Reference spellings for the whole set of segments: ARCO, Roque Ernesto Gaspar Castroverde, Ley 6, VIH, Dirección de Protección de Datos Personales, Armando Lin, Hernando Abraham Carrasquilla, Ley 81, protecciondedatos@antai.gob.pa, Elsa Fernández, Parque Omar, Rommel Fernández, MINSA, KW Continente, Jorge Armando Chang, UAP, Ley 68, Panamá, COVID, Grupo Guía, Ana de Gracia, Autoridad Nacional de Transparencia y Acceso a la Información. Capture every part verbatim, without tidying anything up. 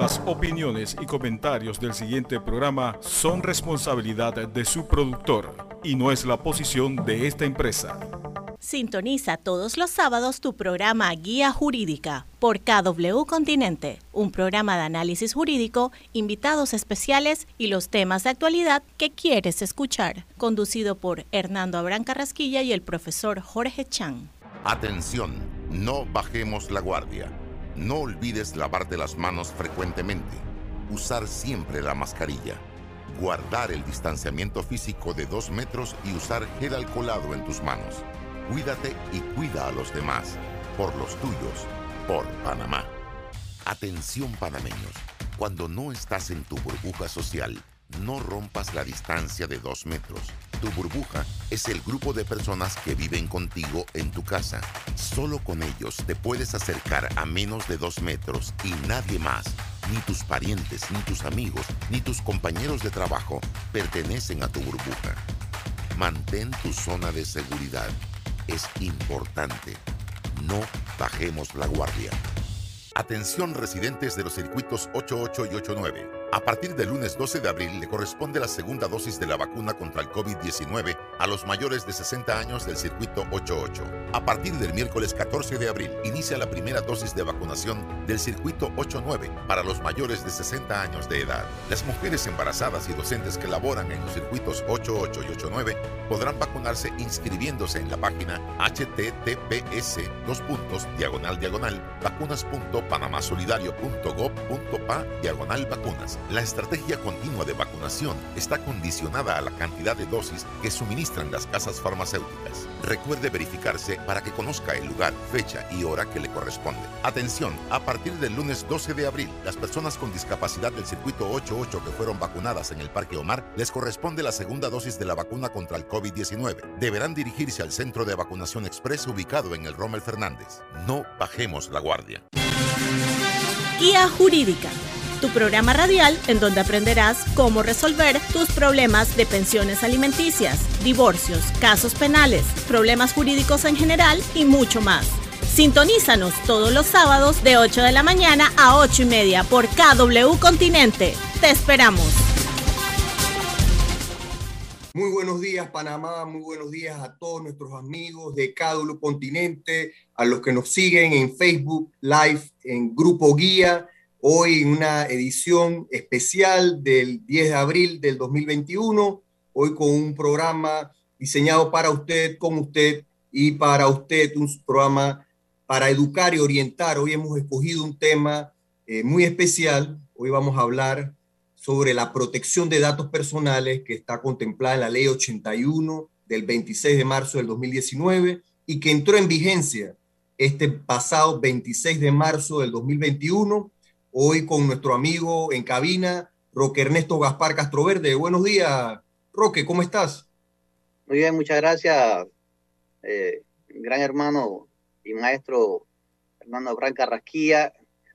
Las opiniones y comentarios del siguiente programa son responsabilidad de su productor y no es la posición de esta empresa. Sintoniza todos los sábados tu programa Guía Jurídica por K W Continente, un programa de análisis jurídico, invitados especiales y los temas de actualidad que quieres escuchar, conducido por Hernando Abraham Carrasquilla y el profesor Jorge Chang. Atención, no bajemos la guardia. No olvides lavarte las manos frecuentemente, usar siempre la mascarilla, guardar el distanciamiento físico de dos metros y usar gel alcoholado en tus manos. Cuídate y cuida a los demás, por los tuyos, por Panamá. Atención panameños, cuando no estás en tu burbuja social, no rompas la distancia de dos metros. Tu burbuja es el grupo de personas que viven contigo en tu casa. Solo con ellos te puedes acercar a menos de dos metros y nadie más. Ni tus parientes, ni tus amigos, ni tus compañeros de trabajo pertenecen a tu burbuja. Mantén tu zona de seguridad. Es importante. No bajemos la guardia. Atención residentes de los circuitos ocho ocho y ocho nueve. A partir del lunes doce de abril le corresponde la segunda dosis de la vacuna contra el COVID diecinueve a los mayores de sesenta años del circuito ocho ocho. A partir del miércoles catorce de abril inicia la primera dosis de vacunación del circuito ocho nueve para los mayores de sesenta años de edad. Las mujeres embarazadas y docentes que laboran en los circuitos ocho ocho y ocho nueve podrán vacunarse inscribiéndose en la página https dos puntos diagonal diagonal vacunas punto panamasolidario punto gob punto pa diagonal vacunas. La estrategia continua de vacunación está condicionada a la cantidad de dosis que suministran las casas farmacéuticas. Recuerde verificarse para que conozca el lugar, fecha y hora que le corresponde. Atención, a partir del lunes doce de abril, las personas con discapacidad del circuito ocho ocho que fueron vacunadas en el Parque Omar les corresponde la segunda dosis de la vacuna contra el COVID diecinueve. Deberán dirigirse al centro de vacunación express ubicado en el Rommel Fernández. No bajemos la guardia. Guía Jurídica, tu programa radial en donde aprenderás cómo resolver tus problemas de pensiones alimenticias, divorcios, casos penales, problemas jurídicos en general y mucho más. Sintonízanos todos los sábados de ocho de la mañana a ocho y media por K W Continente. Te esperamos. Muy buenos días, Panamá, muy buenos días a todos nuestros amigos de K W Continente, a los que nos siguen en Facebook Live, en Grupo Guía. Hoy una edición especial del diez de abril del dos mil veintiuno, hoy con un programa diseñado para usted, con usted y para usted, un programa para educar y orientar. Hoy hemos escogido un tema eh, muy especial. Hoy vamos a hablar sobre la protección de datos personales que está contemplada en la Ley ochenta y uno del veintiséis de marzo del dos mil diecinueve y que entró en vigencia este pasado veintiséis de marzo del dos mil veintiuno. Hoy con nuestro amigo en cabina, Roque Ernesto Gaspar Castroverde. Buenos días, Roque, ¿cómo estás? Muy bien, muchas gracias, eh, gran hermano y maestro Hernando Abraham Carrasquilla.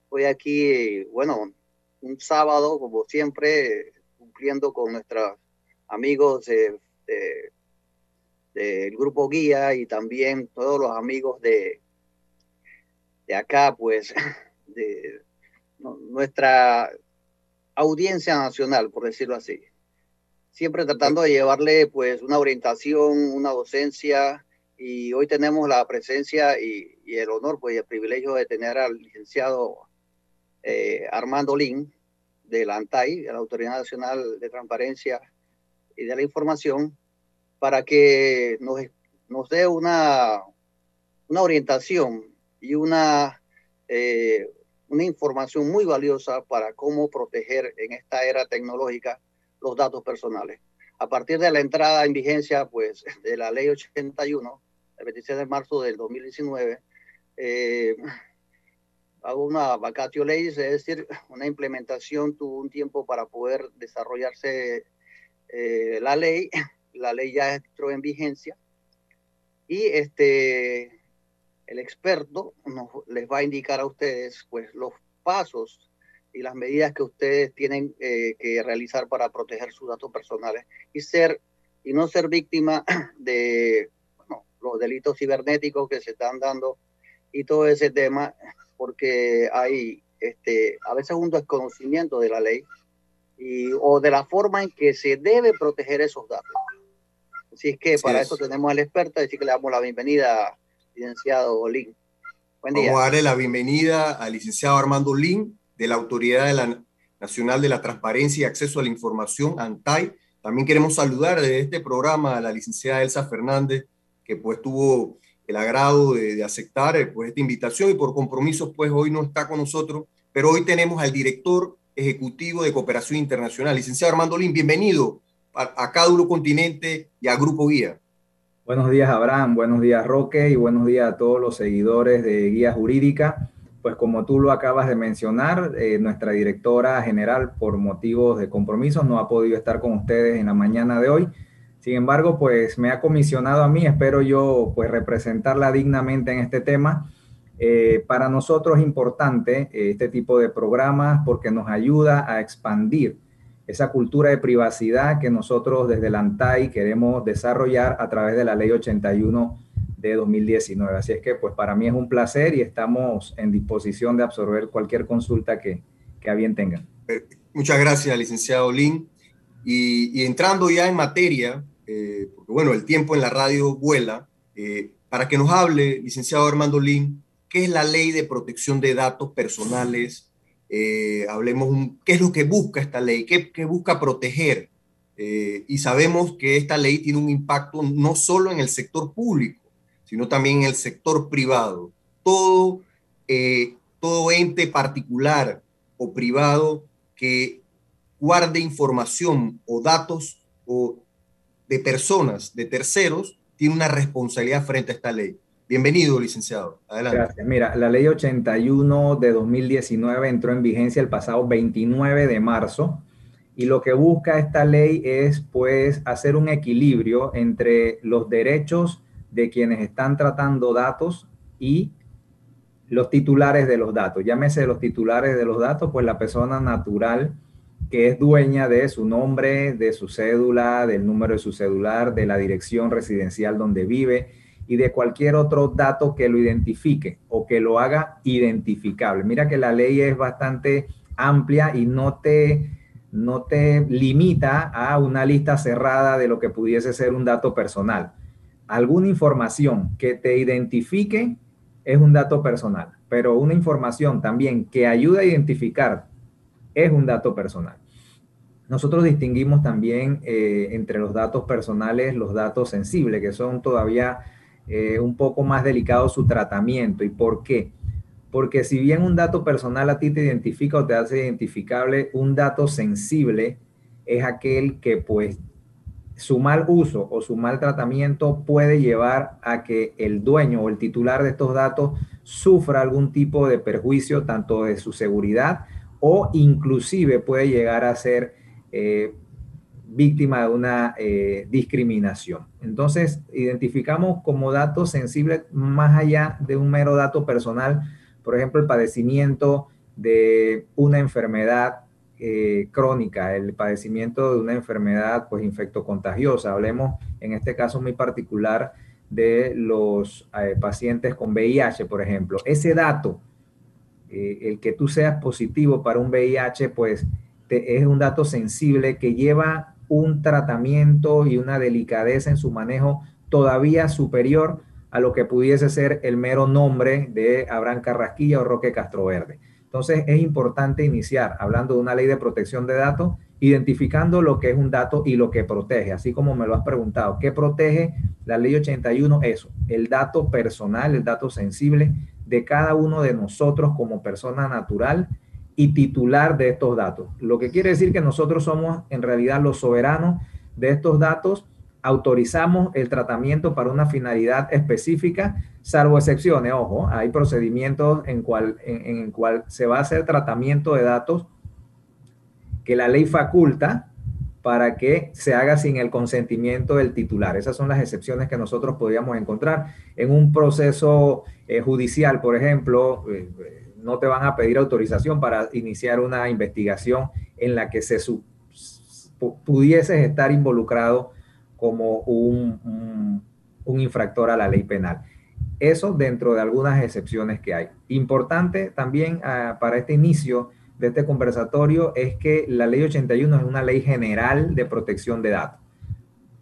Hoy aquí, bueno, un sábado, como siempre, cumpliendo con nuestros amigos del de, de Grupo Guía y también todos los amigos de, de acá, pues, de nuestra audiencia nacional, por decirlo así. Siempre tratando de llevarle pues una orientación, una docencia, y hoy tenemos la presencia y, y el honor pues y el privilegio de tener al licenciado eh, Armando Lin de la ANTAI, de la Autoridad Nacional de Transparencia y de la Información, para que nos, nos dé una, una orientación y una eh, una información muy valiosa para cómo proteger en esta era tecnológica los datos personales. A partir de la entrada en vigencia pues, de la Ley ochenta y uno, el veintiséis de marzo del dos mil diecinueve, eh, hago una vacatio ley, es decir, una implementación tuvo un tiempo para poder desarrollarse eh, la ley. La ley ya entró en vigencia y este... el experto nos, les va a indicar a ustedes pues, los pasos y las medidas que ustedes tienen eh, que realizar para proteger sus datos personales y, ser, y no ser víctima de bueno, los delitos cibernéticos que se están dando y todo ese tema, porque hay este, a veces un desconocimiento de la ley y, o de la forma en que se debe proteger esos datos. Así es que para eso tenemos a la experta, así que le damos la bienvenida, licenciado Lin. Buen día. Vamos a darle la bienvenida al licenciado Armando Lin, de la Autoridad de la Nacional de la Transparencia y Acceso a la Información, ANTAI. También queremos saludar desde este programa a la licenciada Elsa Fernández, que pues tuvo el agrado de, de aceptar pues, esta invitación y por compromisos pues hoy no está con nosotros, pero hoy tenemos al director ejecutivo de Cooperación Internacional. Licenciado Armando Lin, bienvenido a, a K W Continente y a Grupo Guía. Buenos días, Abraham, buenos días, Roque, y buenos días a todos los seguidores de Guía Jurídica. Pues como tú lo acabas de mencionar, eh, nuestra directora general por motivos de compromisos no ha podido estar con ustedes en la mañana de hoy. Sin embargo, pues me ha comisionado a mí, espero yo pues representarla dignamente en este tema. Eh, para nosotros es importante eh, este tipo de programas porque nos ayuda a expandir esa cultura de privacidad que nosotros desde la ANTAI queremos desarrollar a través de la Ley ochenta y uno de dos mil diecinueve. Así es que pues para mí es un placer y estamos en disposición de absorber cualquier consulta que, que a bien tengan. Muchas gracias, licenciado Lin. Y, y entrando ya en materia, Eh, porque bueno, el tiempo en la radio vuela, eh, para que nos hable, licenciado Armando Lin, ¿qué es la Ley de Protección de Datos Personales? Eh, hablemos, un, ¿qué es lo que busca esta ley? ¿Qué, qué busca proteger? Eh, y sabemos que esta ley tiene un impacto no solo en el sector público, sino también en el sector privado. Todo, eh, todo ente particular o privado que guarde información o datos o de personas, de terceros, tiene una responsabilidad frente a esta ley. Bienvenido, licenciado. Adelante. Gracias. Mira, la Ley ochenta y uno de dos mil diecinueve entró en vigencia el pasado veintinueve de marzo y lo que busca esta ley es, pues, hacer un equilibrio entre los derechos de quienes están tratando datos y los titulares de los datos. Llámese los titulares de los datos, pues la persona natural que es dueña de su nombre, de su cédula, del número de su celular, de la dirección residencial donde vive y de cualquier otro dato que lo identifique o que lo haga identificable. Mira que la ley es bastante amplia y no te, no te limita a una lista cerrada de lo que pudiese ser un dato personal. Alguna información que te identifique es un dato personal, pero una información también que ayuda a identificar es un dato personal. Nosotros distinguimos también eh, entre los datos personales los datos sensibles, que son todavía eh, un poco más delicados su tratamiento. ¿Y por qué? Porque si bien un dato personal a ti te identifica o te hace identificable, un dato sensible es aquel que pues su mal uso o su mal tratamiento puede llevar a que el dueño o el titular de estos datos sufra algún tipo de perjuicio tanto de su seguridad o inclusive puede llegar a ser eh, víctima de una eh, discriminación. Entonces, identificamos como datos sensibles más allá de un mero dato personal, por ejemplo, el padecimiento de una enfermedad eh, crónica, el padecimiento de una enfermedad pues, infectocontagiosa. Hablemos, en este caso muy particular, de los eh, pacientes con V I H, por ejemplo. Ese dato, Eh, el que tú seas positivo para un V I H, pues te, es un dato sensible que lleva un tratamiento y una delicadeza en su manejo todavía superior a lo que pudiese ser el mero nombre de Abraham Carrasquilla o Roque Castroverde. Entonces es importante iniciar hablando de una ley de protección de datos, identificando lo que es un dato y lo que protege, así como me lo has preguntado. ¿Qué protege la Ley ochenta y uno? Eso, el dato personal, el dato sensible de cada uno de nosotros como persona natural y titular de estos datos. Lo que quiere decir que nosotros somos en realidad los soberanos de estos datos, autorizamos el tratamiento para una finalidad específica, salvo excepciones. Ojo, hay procedimientos en cual, en, en cual se va a hacer tratamiento de datos que la ley faculta para que se haga sin el consentimiento del titular. Esas son las excepciones que nosotros podríamos encontrar. En un proceso eh, judicial, por ejemplo, eh, no te van a pedir autorización para iniciar una investigación en la que se pudieses estar involucrado como un, un, un infractor a la ley penal. Eso dentro de algunas excepciones que hay. Importante también uh, para este inicio de este conversatorio es que la Ley ochenta y uno es una ley general de protección de datos.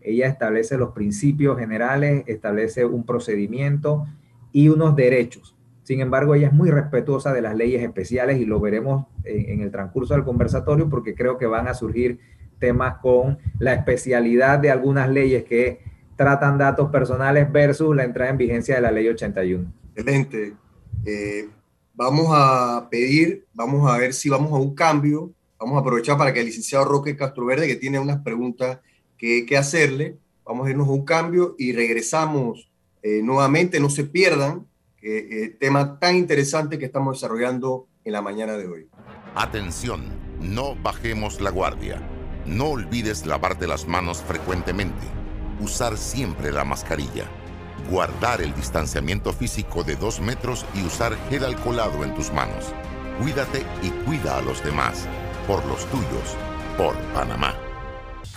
Ella establece los principios generales, establece un procedimiento y unos derechos. Sin embargo, ella es muy respetuosa de las leyes especiales y lo veremos en el transcurso del conversatorio porque creo que van a surgir temas con la especialidad de algunas leyes que tratan datos personales versus la entrada en vigencia de la Ley ochenta y uno. Excelente. Eh, vamos a pedir, vamos a ver si vamos a un cambio. Vamos a aprovechar para que el licenciado Roque Castroverde, que tiene unas preguntas que, que hacerle, vamos a irnos a un cambio y regresamos eh, nuevamente. No se pierdan el eh, eh, tema tan interesante que estamos desarrollando en la mañana de hoy. Atención, no bajemos la guardia. No olvides lavarte las manos frecuentemente, usar siempre la mascarilla, guardar el distanciamiento físico de dos metros y usar gel alcoholado en tus manos. Cuídate y cuida a los demás, por los tuyos, por Panamá.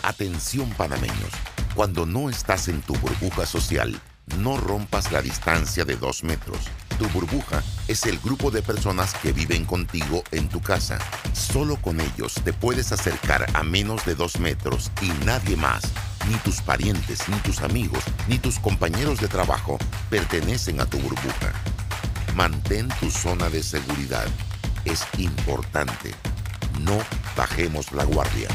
Atención panameños, cuando no estás en tu burbuja social, no rompas la distancia de dos metros. Tu burbuja es el grupo de personas que viven contigo en tu casa. Solo con ellos te puedes acercar a menos de dos metros y nadie más, ni tus parientes, ni tus amigos, ni tus compañeros de trabajo, pertenecen a tu burbuja. Mantén tu zona de seguridad. Es importante. No bajemos la guardia.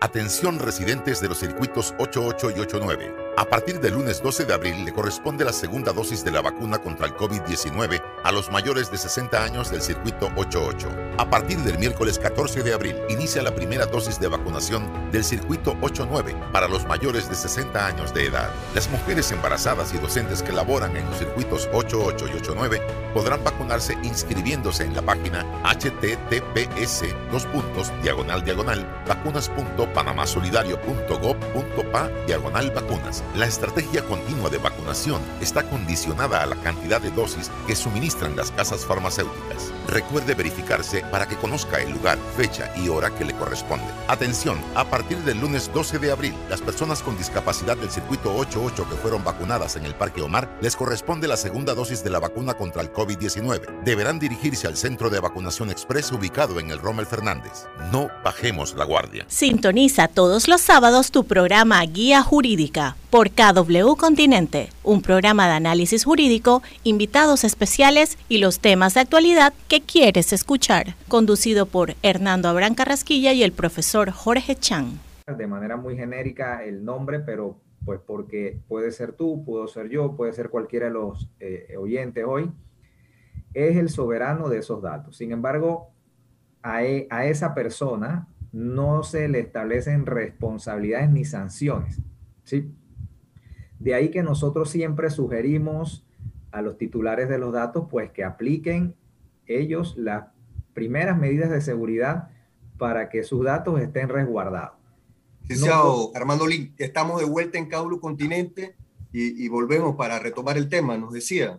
Atención residentes de los circuitos ocho ocho y ocho nueve. A partir del lunes doce de abril le corresponde la segunda dosis de la vacuna contra el COVID diecinueve a los mayores de sesenta años del circuito ocho ocho. A partir del miércoles catorce de abril inicia la primera dosis de vacunación del circuito ocho nueve para los mayores de sesenta años de edad. Las mujeres embarazadas y docentes que laboran en los circuitos ocho ocho y ocho nueve podrán vacunarse inscribiéndose en la página https dos puntos diagonal diagonal vacunas punto panamasolidario punto gob punto pa diagonal vacunas. La estrategia continua de vacunación está condicionada a la cantidad de dosis que suministran las casas farmacéuticas. Recuerde verificarse para que conozca el lugar, fecha y hora que le corresponde. Atención, a partir del lunes doce de abril, las personas con discapacidad del circuito ocho ocho que fueron vacunadas en el Parque Omar les corresponde la segunda dosis de la vacuna contra el COVID diecinueve. Deberán dirigirse al centro de vacunación express ubicado en el Rommel Fernández. No bajemos la guardia. Sintoniza todos los sábados tu programa Guía Jurídica por K W Continente, un programa de análisis jurídico, invitados especiales y los temas de actualidad que quieres escuchar, conducido por Hernando Abraham Carrasquilla y el profesor Jorge Chang. De manera muy genérica el nombre, pero pues porque puede ser tú, puedo ser yo, puede ser cualquiera de los eh, oyentes hoy, es el soberano de esos datos. Sin embargo, a, e, a esa persona no se le establecen responsabilidades ni sanciones, ¿sí? De ahí que nosotros siempre sugerimos a los titulares de los datos, pues que apliquen ellos las primeras medidas de seguridad para que sus datos estén resguardados. Licenciado Armando Lin, estamos de vuelta en K W Continente y, y volvemos para retomar el tema, nos decía.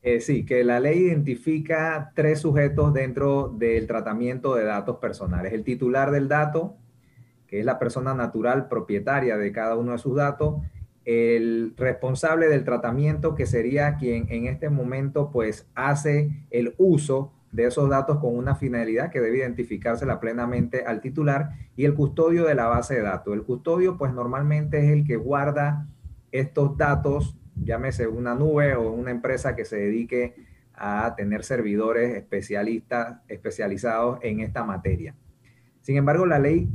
Eh, sí, que la ley identifica tres sujetos dentro del tratamiento de datos personales. El titular del dato, que es la persona natural propietaria de cada uno de sus datos. El responsable del tratamiento, que sería quien en este momento pues hace el uso de esos datos con una finalidad que debe identificársela plenamente al titular, y el custodio de la base de datos. El custodio pues normalmente es el que guarda estos datos, llámese una nube o una empresa que se dedique a tener servidores especialistas especializados en esta materia. Sin embargo, la ley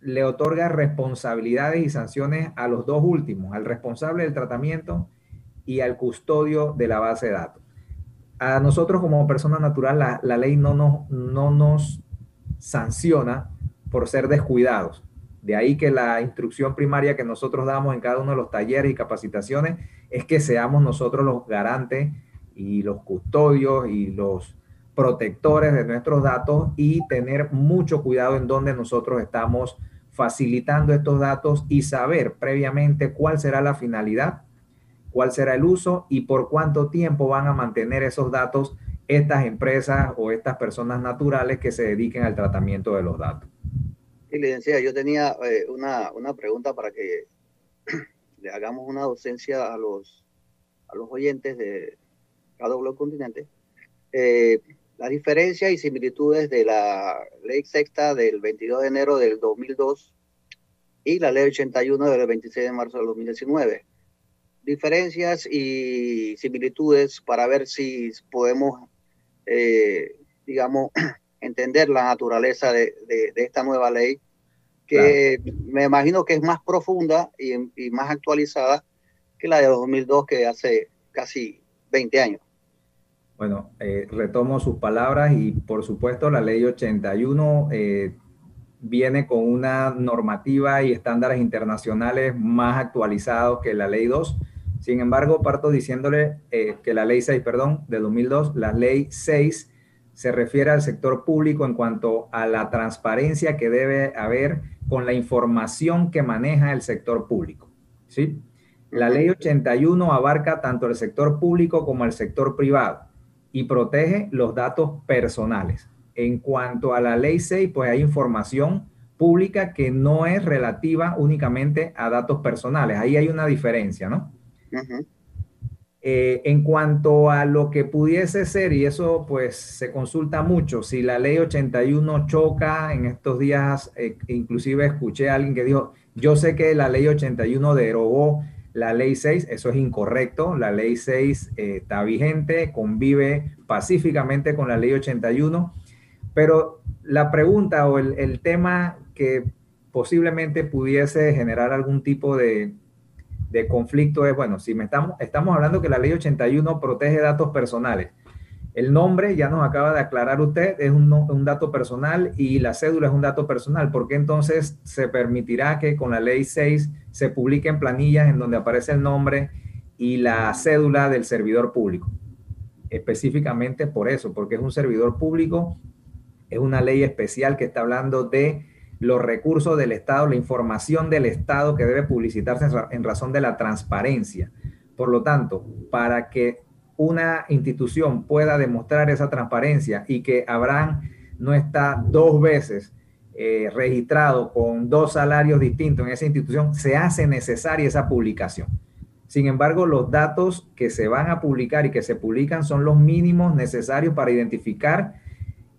le otorga responsabilidades y sanciones a los dos últimos, al responsable del tratamiento y al custodio de la base de datos. A nosotros como persona natural la, la ley no nos, no nos sanciona por ser descuidados. De ahí que la instrucción primaria que nosotros damos en cada uno de los talleres y capacitaciones es que seamos nosotros los garantes y los custodios y los protectores de nuestros datos, y tener mucho cuidado en dónde nosotros estamos facilitando estos datos y saber previamente cuál será la finalidad, cuál será el uso y por cuánto tiempo van a mantener esos datos estas empresas o estas personas naturales que se dediquen al tratamiento de los datos. Sí, licenciada, yo tenía eh, una, una pregunta para que le hagamos una docencia a los, a los oyentes de K W Continente eh, las diferencias y similitudes de la Ley sexta del veintidós de enero del dos mil dos y la Ley ochenta y uno del veintiséis de marzo del dos mil diecinueve. Diferencias y similitudes para ver si podemos, eh, digamos, entender la naturaleza de, de, de esta nueva ley, que claro, me imagino que es más profunda y, y más actualizada que la de dos mil dos, que hace casi veinte años. Bueno, eh, retomo sus palabras y por supuesto la Ley ochenta y uno eh, viene con una normativa y estándares internacionales más actualizados que la Ley dos. Sin embargo, parto diciéndole eh, que la Ley seis, perdón, de dos mil dos, la Ley seis se refiere al sector público en cuanto a la transparencia que debe haber con la información que maneja el sector público, ¿sí? La Ley ochenta y uno abarca tanto el sector público como el sector privado y protege los datos personales. En cuanto a la Ley seis, pues hay información pública que no es relativa únicamente a datos personales. Ahí hay una diferencia, ¿no? Uh-huh. Eh, en cuanto a lo que pudiese ser, y eso pues se consulta mucho, si la Ley ochenta y uno choca. En estos días, eh, inclusive escuché a alguien que dijo, yo sé que la Ley ochenta y uno derogó la Ley seis, eso es incorrecto. La Ley seis eh, está vigente, convive pacíficamente con la Ley ochenta y uno, pero la pregunta o el, el tema que posiblemente pudiese generar algún tipo de, de conflicto es, bueno, si me estamos, estamos hablando que la Ley ochenta y uno protege datos personales. El nombre, ya nos acaba de aclarar usted, es un, un dato personal y la cédula es un dato personal. ¿Por qué entonces se permitirá que con la Ley seis se publiquen planillas en donde aparece el nombre y la cédula del servidor público? Específicamente por eso, porque es un servidor público, es una ley especial que está hablando de los recursos del Estado, la información del Estado que debe publicitarse en razón de la transparencia. Por lo tanto, para que una institución pueda demostrar esa transparencia y que Abraham no está dos veces eh, registrado con dos salarios distintos en esa institución, se hace necesaria esa publicación. Sin embargo, los datos que se van a publicar y que se publican son los mínimos necesarios para identificar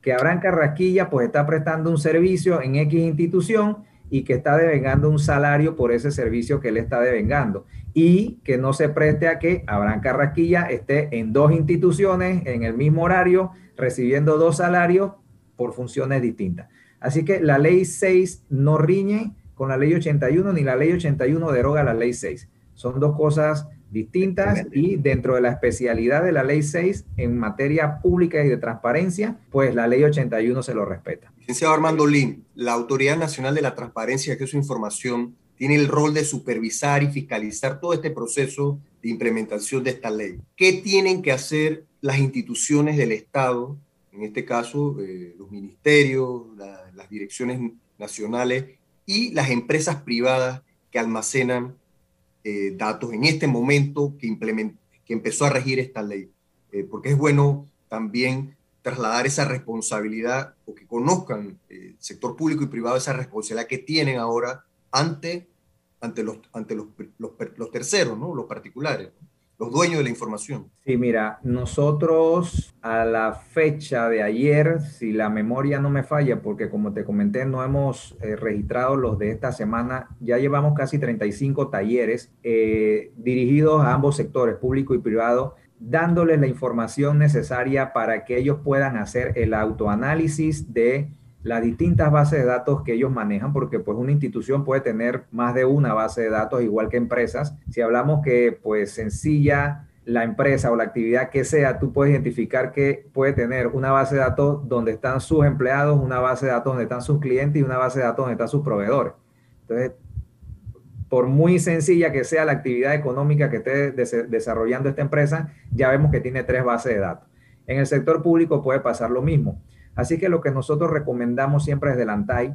que Abraham Carrasquilla pues está prestando un servicio en X institución y que está devengando un salario por ese servicio que él está devengando, y que no se preste a que Abraham Carrasquilla esté en dos instituciones en el mismo horario recibiendo dos salarios por funciones distintas. Así que la Ley seis no riñe con la Ley ochenta y uno, ni la Ley ochenta y uno deroga la Ley seis. Son dos cosas distintas, y dentro de la especialidad de la Ley seis en materia pública y de transparencia, pues la Ley ochenta y uno se lo respeta. Licenciado Armando Lin, la Autoridad Nacional de la Transparencia y Acceso a la Información tiene el rol de supervisar y fiscalizar todo este proceso de implementación de esta ley. ¿Qué tienen que hacer las instituciones del Estado, en este caso eh, los ministerios, la, las direcciones nacionales y las empresas privadas que almacenan Eh, datos en este momento que, que empezó a regir esta ley? Eh, porque es bueno también trasladar esa responsabilidad, o que conozcan el eh, sector público y privado esa responsabilidad que tienen ahora ante, ante, los, ante los, los, los terceros, ¿no? Los particulares, ¿no? Los dueños de la información. Sí, mira, nosotros a la fecha de ayer, si la memoria no me falla, porque como te comenté, no hemos eh, registrado los de esta semana, ya llevamos casi treinta y cinco talleres eh, dirigidos a ambos sectores, público y privado, dándoles la información necesaria para que ellos puedan hacer el autoanálisis de las distintas bases de datos que ellos manejan, porque pues una institución puede tener más de una base de datos, igual que empresas. Si hablamos que pues sencilla la empresa o la actividad que sea, tú puedes identificar que puede tener una base de datos donde están sus empleados, una base de datos donde están sus clientes y una base de datos donde están sus proveedores. Entonces, por muy sencilla que sea la actividad económica que esté des- desarrollando esta empresa, ya vemos que tiene tres bases de datos. En el sector público puede pasar lo mismo. Así que lo que nosotros recomendamos siempre desde la ANTAI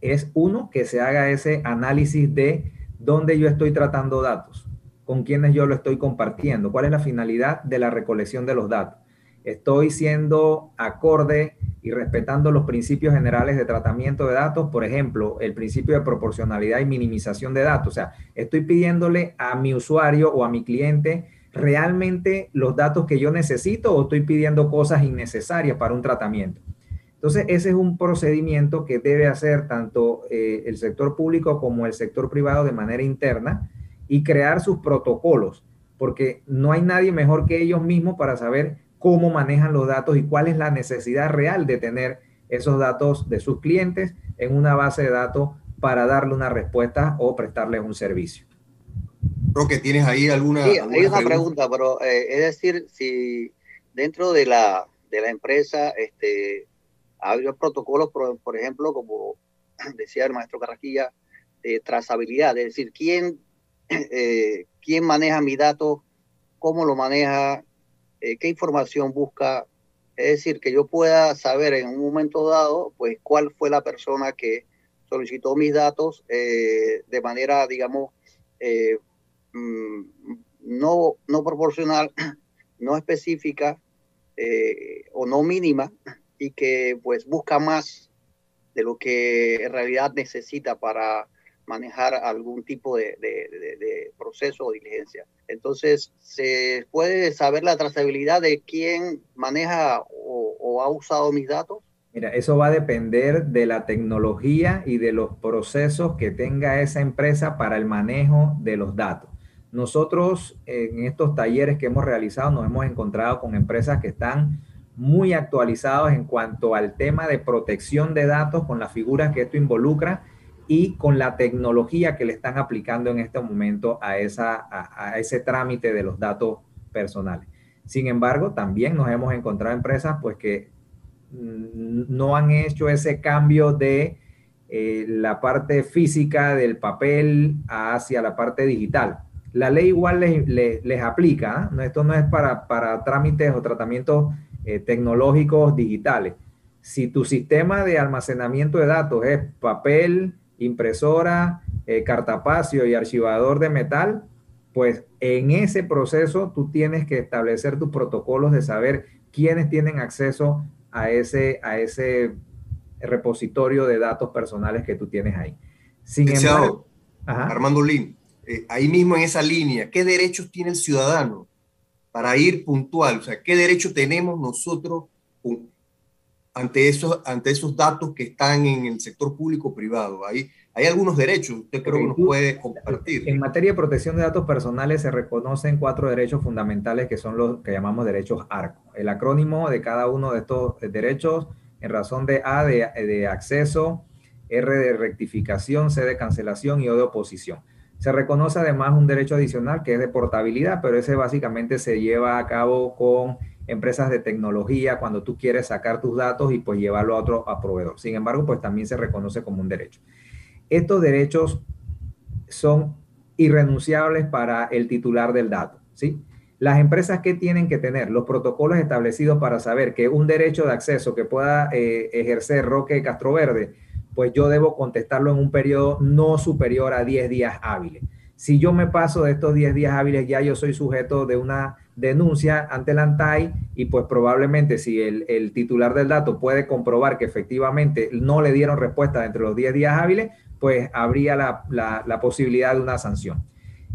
es, uno, que se haga ese análisis de dónde yo estoy tratando datos, con quiénes yo lo estoy compartiendo, cuál es la finalidad de la recolección de los datos. Estoy siendo acorde y respetando los principios generales de tratamiento de datos, por ejemplo, el principio de proporcionalidad y minimización de datos. O sea, estoy pidiéndole a mi usuario o a mi cliente realmente los datos que yo necesito o estoy pidiendo cosas innecesarias para un tratamiento. Entonces, ese es un procedimiento que debe hacer tanto eh, el sector público como el sector privado de manera interna y crear sus protocolos, porque no hay nadie mejor que ellos mismos para saber cómo manejan los datos y cuál es la necesidad real de tener esos datos de sus clientes en una base de datos para darle una respuesta o prestarles un servicio. Creo que tienes ahí alguna... Sí, alguna hay una pregunta, pregunta pero eh, es decir, si dentro de la, de la empresa este, había protocolos, por, por ejemplo, como decía el maestro Carrasquilla, de trazabilidad, es decir, quién, eh, quién maneja mis datos, cómo lo maneja, eh, qué información busca, es decir, que yo pueda saber en un momento dado, pues, cuál fue la persona que solicitó mis datos eh, de manera, digamos, eh, no, no proporcional, no específica eh, o no mínima, y que pues busca más de lo que en realidad necesita para manejar algún tipo de, de, de, de proceso o diligencia. Entonces, ¿se puede saber la trazabilidad de quién maneja o, o ha usado mis datos? Mira, eso va a depender de la tecnología y de los procesos que tenga esa empresa para el manejo de los datos. Nosotros en estos talleres que hemos realizado nos hemos encontrado con empresas que están muy actualizadas en cuanto al tema de protección de datos, con las figuras que esto involucra y con la tecnología que le están aplicando en este momento a, esa, a, a ese trámite de los datos personales. Sin embargo, también nos hemos encontrado empresas pues, que no han hecho ese cambio de eh, la parte física del papel hacia la parte digital. La ley igual les, les, les aplica, ¿eh? Esto no es para, para trámites o tratamientos eh, tecnológicos digitales. Si tu sistema de almacenamiento de datos es papel, impresora, eh, cartapacio y archivador de metal, pues en ese proceso tú tienes que establecer tus protocolos de saber quiénes tienen acceso a ese, a ese repositorio de datos personales que tú tienes ahí. Sin embargo, ajá. Armando Lin, Eh, ahí mismo en esa línea, ¿qué derechos tiene el ciudadano? Para ir puntual, o sea, ¿qué derecho tenemos nosotros ante esos, ante esos datos que están en el sector público-privado? Ahí hay algunos derechos, usted creo que nos puede compartir. En materia de protección de datos personales se reconocen cuatro derechos fundamentales que son los que llamamos derechos ARCO. El acrónimo de cada uno de estos derechos, en razón de A, de, de acceso, R de rectificación, C de cancelación y O de oposición. Se reconoce además un derecho adicional que es de portabilidad, pero ese básicamente se lleva a cabo con empresas de tecnología cuando tú quieres sacar tus datos y pues llevarlo a otro a proveedor. Sin embargo, pues también se reconoce como un derecho. Estos derechos son irrenunciables para el titular del dato, ¿sí? Las empresas que tienen que tener los protocolos establecidos para saber que un derecho de acceso que pueda eh, ejercer Roque Castroverde, pues yo debo contestarlo en un periodo no superior a diez días hábiles. Si yo me paso de estos diez días hábiles, ya yo soy sujeto de una denuncia ante la ANTAI y pues probablemente si el, el titular del dato puede comprobar que efectivamente no le dieron respuesta entre los diez días hábiles, pues habría la, la, la posibilidad de una sanción.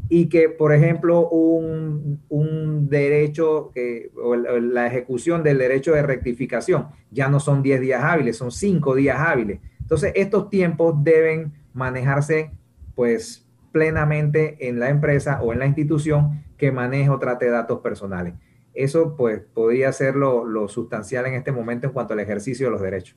Y que, por ejemplo, un, un derecho que, o la ejecución del derecho de rectificación ya no son diez días hábiles, son cinco días hábiles. Entonces, estos tiempos deben manejarse pues plenamente en la empresa o en la institución que maneje o trate datos personales. Eso pues podría ser lo, lo sustancial en este momento en cuanto al ejercicio de los derechos.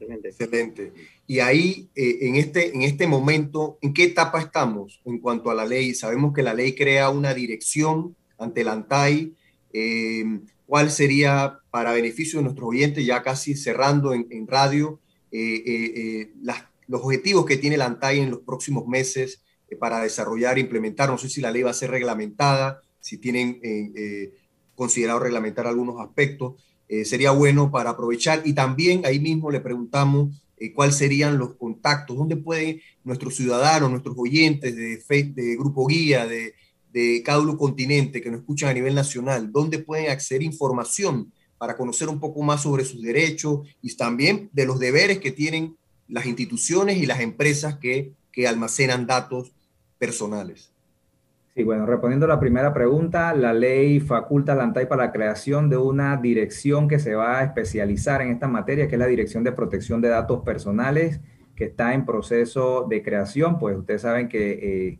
Excelente. Excelente. Y ahí, eh, en, este, en este momento, ¿en qué etapa estamos en cuanto a la ley? Sabemos que la ley crea una dirección ante la ANTAI. Eh, ¿Cuál sería, para beneficio de nuestros oyentes, ya casi cerrando en, en radio, Eh, eh, eh, las, los objetivos que tiene la ANTAI en los próximos meses eh, para desarrollar e implementar? No sé si la ley va a ser reglamentada, si tienen eh, eh, considerado reglamentar algunos aspectos, eh, sería bueno para aprovechar. Y también ahí mismo le preguntamos eh, cuáles serían los contactos, dónde pueden nuestros ciudadanos, nuestros oyentes de, de Grupo Guía, de, de K W Continente, que nos escuchan a nivel nacional, dónde pueden acceder a información para conocer un poco más sobre sus derechos y también de los deberes que tienen las instituciones y las empresas que, que almacenan datos personales. Sí, bueno, respondiendo a la primera pregunta, la ley faculta a la ANTAI para la creación de una dirección que se va a especializar en esta materia, que es la Dirección de Protección de Datos Personales, que está en proceso de creación. Pues ustedes saben que eh,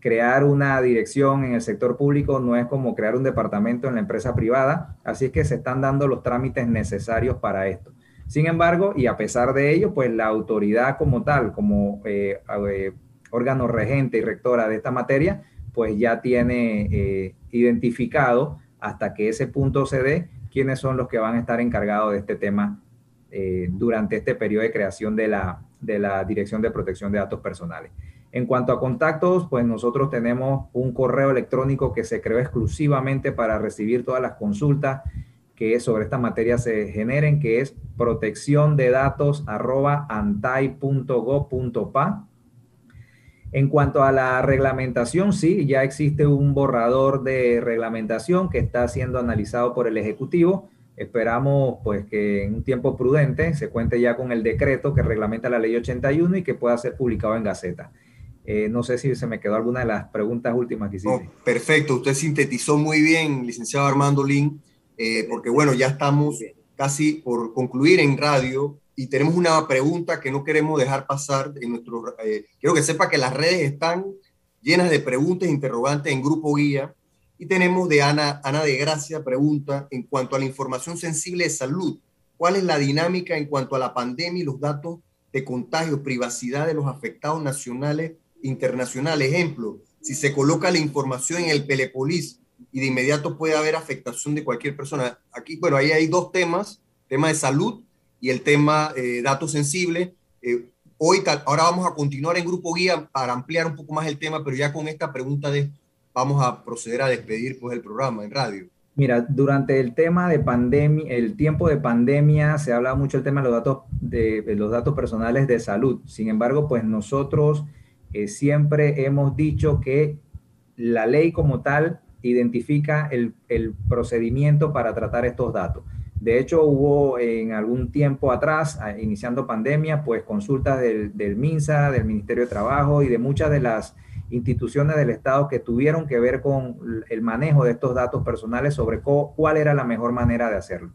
crear una dirección en el sector público no es como crear un departamento en la empresa privada, así es que se están dando los trámites necesarios para esto. Sin embargo, y a pesar de ello, pues la autoridad como tal, como eh, eh, órgano regente y rectora de esta materia, pues ya tiene eh, identificado, hasta que ese punto se dé, quiénes son los que van a estar encargados de este tema eh, durante este periodo de creación de la, de la Dirección de Protección de Datos Personales. En cuanto a contactos, pues nosotros tenemos un correo electrónico que se creó exclusivamente para recibir todas las consultas que sobre esta materia se generen, que es protección de datos arroba antai punto gob punto pa. En cuanto a la reglamentación, sí, ya existe un borrador de reglamentación que está siendo analizado por el Ejecutivo. Esperamos pues que en un tiempo prudente se cuente ya con el decreto que reglamenta la Ley ochenta y uno y que pueda ser publicado en Gaceta. Eh, no sé si se me quedó alguna de las preguntas últimas que hiciste. No, perfecto, usted sintetizó muy bien, licenciado Armando Lin, eh, porque bueno, ya estamos casi por concluir en radio. Y tenemos una pregunta que no queremos dejar pasar en nuestro... Eh, quiero que sepa que las redes están llenas de preguntas e interrogantes en Grupo Guía. Y tenemos de Ana, Ana de Gracia, pregunta, en cuanto a la información sensible de salud, ¿cuál es la dinámica en cuanto a la pandemia y los datos de contagio, privacidad de los afectados nacionales e internacionales? Ejemplo, si se coloca la información en el Pelepolis y de inmediato puede haber afectación de cualquier persona. Aquí, bueno, ahí hay dos temas, tema de salud y el tema eh, datos sensibles. Eh, hoy, ahora vamos a continuar en Grupo Guía para ampliar un poco más el tema, pero ya con esta pregunta de, vamos a proceder a despedir pues, el programa en radio. Mira, durante el tema de pandemia, el tiempo de pandemia, se ha hablado mucho el tema de los datos, de, de los datos personales de salud. Sin embargo, pues nosotros eh, siempre hemos dicho que la ley como tal identifica el, el procedimiento para tratar estos datos. De hecho, hubo en algún tiempo atrás, iniciando pandemia, pues consultas del, del MINSA, del Ministerio de Trabajo y de muchas de las instituciones del Estado que tuvieron que ver con el manejo de estos datos personales sobre cuál era la mejor manera de hacerlo.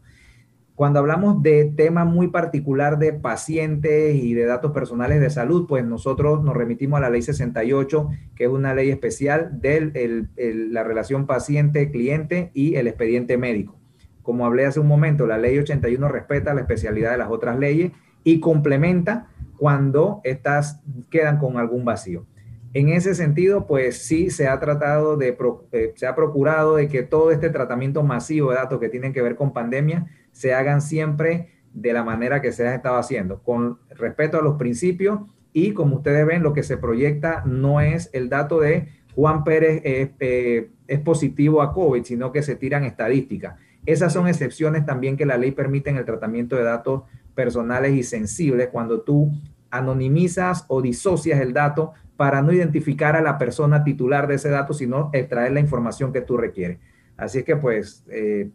Cuando hablamos de tema muy particular de pacientes y de datos personales de salud, pues nosotros nos remitimos a la Ley sesenta y ocho, que es una ley especial de la relación paciente-cliente y el expediente médico. Como hablé hace un momento, la Ley ochenta y uno respeta la especialidad de las otras leyes y complementa cuando estas quedan con algún vacío. En ese sentido, pues sí se ha tratado de, eh, se ha procurado de que todo este tratamiento masivo de datos que tienen que ver con pandemia se hagan siempre de la manera que se ha estado haciendo, con respeto a los principios, y como ustedes ven, lo que se proyecta no es el dato de Juan Pérez eh, eh, es positivo a COVID, sino que se tiran estadísticas. Esas son excepciones también que la ley permite en el tratamiento de datos personales y sensibles, cuando tú anonimizas o disocias el dato para no identificar a la persona titular de ese dato, sino extraer la información que tú requieres. Así es que, pues, eh,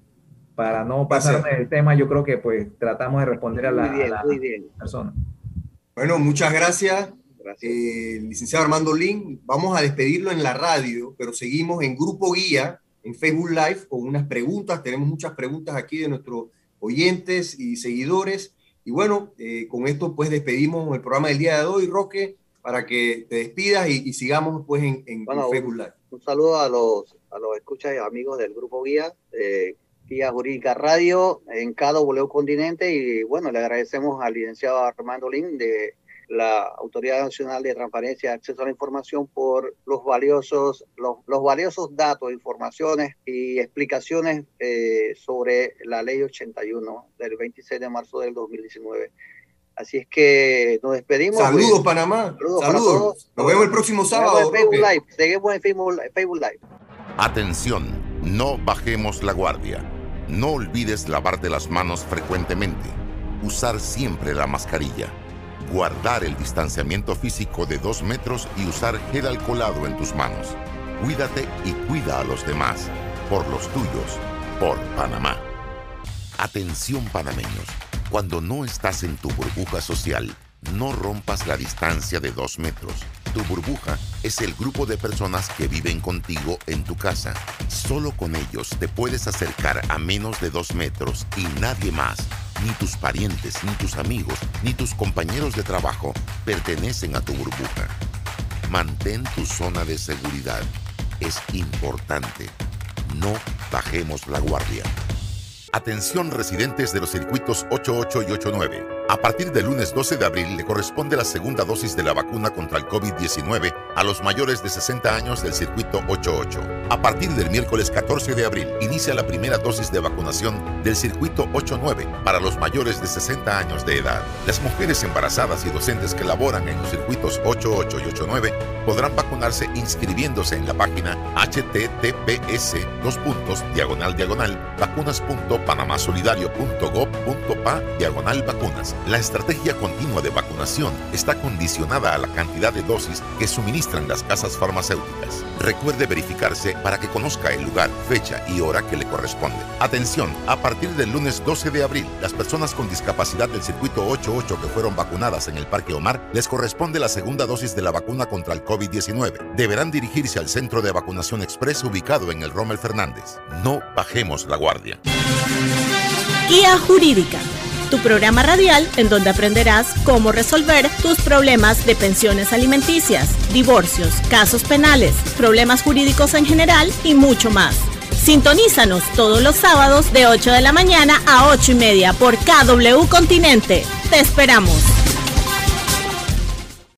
para no pasarme del tema, yo creo que pues tratamos de responder a la, muy bien, a la muy bien. persona. Bueno, muchas gracias, gracias. Eh, licenciado Armando Lin. Vamos a despedirlo en la radio, pero seguimos en Grupo Guía, en Facebook Live, con unas preguntas. Tenemos muchas preguntas aquí de nuestros oyentes y seguidores. Y bueno, eh, con esto pues despedimos el programa del día de hoy, Roque, para que te despidas y, y sigamos pues en, en, bueno, en Facebook Live. Un, un saludo a los, a los escuchas y amigos del Grupo Guía, eh, Guía Jurídica Radio, en K W Continente. Y bueno, le agradecemos al licenciado Armando Lin de la Autoridad Nacional de Transparencia y Acceso a la Información por los valiosos, los, los valiosos datos, informaciones y explicaciones eh, sobre la Ley ochenta y uno del veintiséis de marzo del dos mil diecinueve. Así es que nos despedimos. Saludos, pues. Panamá. Saludos. Saludos. Todos. Nos vemos el próximo sábado. Facebook Live. Seguimos en Facebook Live. Atención, no bajemos la guardia. No olvides lavarte las manos frecuentemente. Usar siempre la mascarilla. Guardar el distanciamiento físico de dos metros y usar gel alcoholado en tus manos. Cuídate y cuida a los demás. Por los tuyos. Por Panamá. Atención, panameños. Cuando no estás en tu burbuja social, no rompas la distancia de dos metros. Tu burbuja es el grupo de personas que viven contigo en tu casa. Solo con ellos te puedes acercar a menos de dos metros y nadie más. Ni tus parientes, ni tus amigos, ni tus compañeros de trabajo pertenecen a tu burbuja. Mantén tu zona de seguridad. Es importante. No bajemos la guardia. Atención residentes de los circuitos ocho ocho y ocho nueve. A partir del lunes doce de abril le corresponde la segunda dosis de la vacuna contra el COVID diecinueve a los mayores de sesenta años del circuito ocho ocho. A partir del miércoles catorce de abril inicia la primera dosis de vacunación del circuito ocho nueve para los mayores de sesenta años de edad. Las mujeres embarazadas y docentes que laboran en los circuitos ocho ocho y ocho nueve podrán vacunarse inscribiéndose en la página https dos puntos diagonal diagonal vacunas punto panamasolidario punto gob punto pa diagonal vacunas. La estrategia continua de vacunación está condicionada a la cantidad de dosis que suministran las casas farmacéuticas. Recuerde verificarse para que conozca el lugar, fecha y hora que le corresponde. Atención, a partir del lunes doce de abril, las personas con discapacidad del circuito ocho ocho que fueron vacunadas en el Parque Omar les corresponde la segunda dosis de la vacuna contra el COVID diecinueve. Deberán dirigirse al centro de vacunación express ubicado en el Rommel Fernández. No bajemos la guardia. Guía Jurídica, tu programa radial en donde aprenderás cómo resolver tus problemas de pensiones alimenticias, divorcios, casos penales, problemas jurídicos en general y mucho más. Sintonízanos todos los sábados de ocho de la mañana a ocho y media por K W Continente. Te esperamos.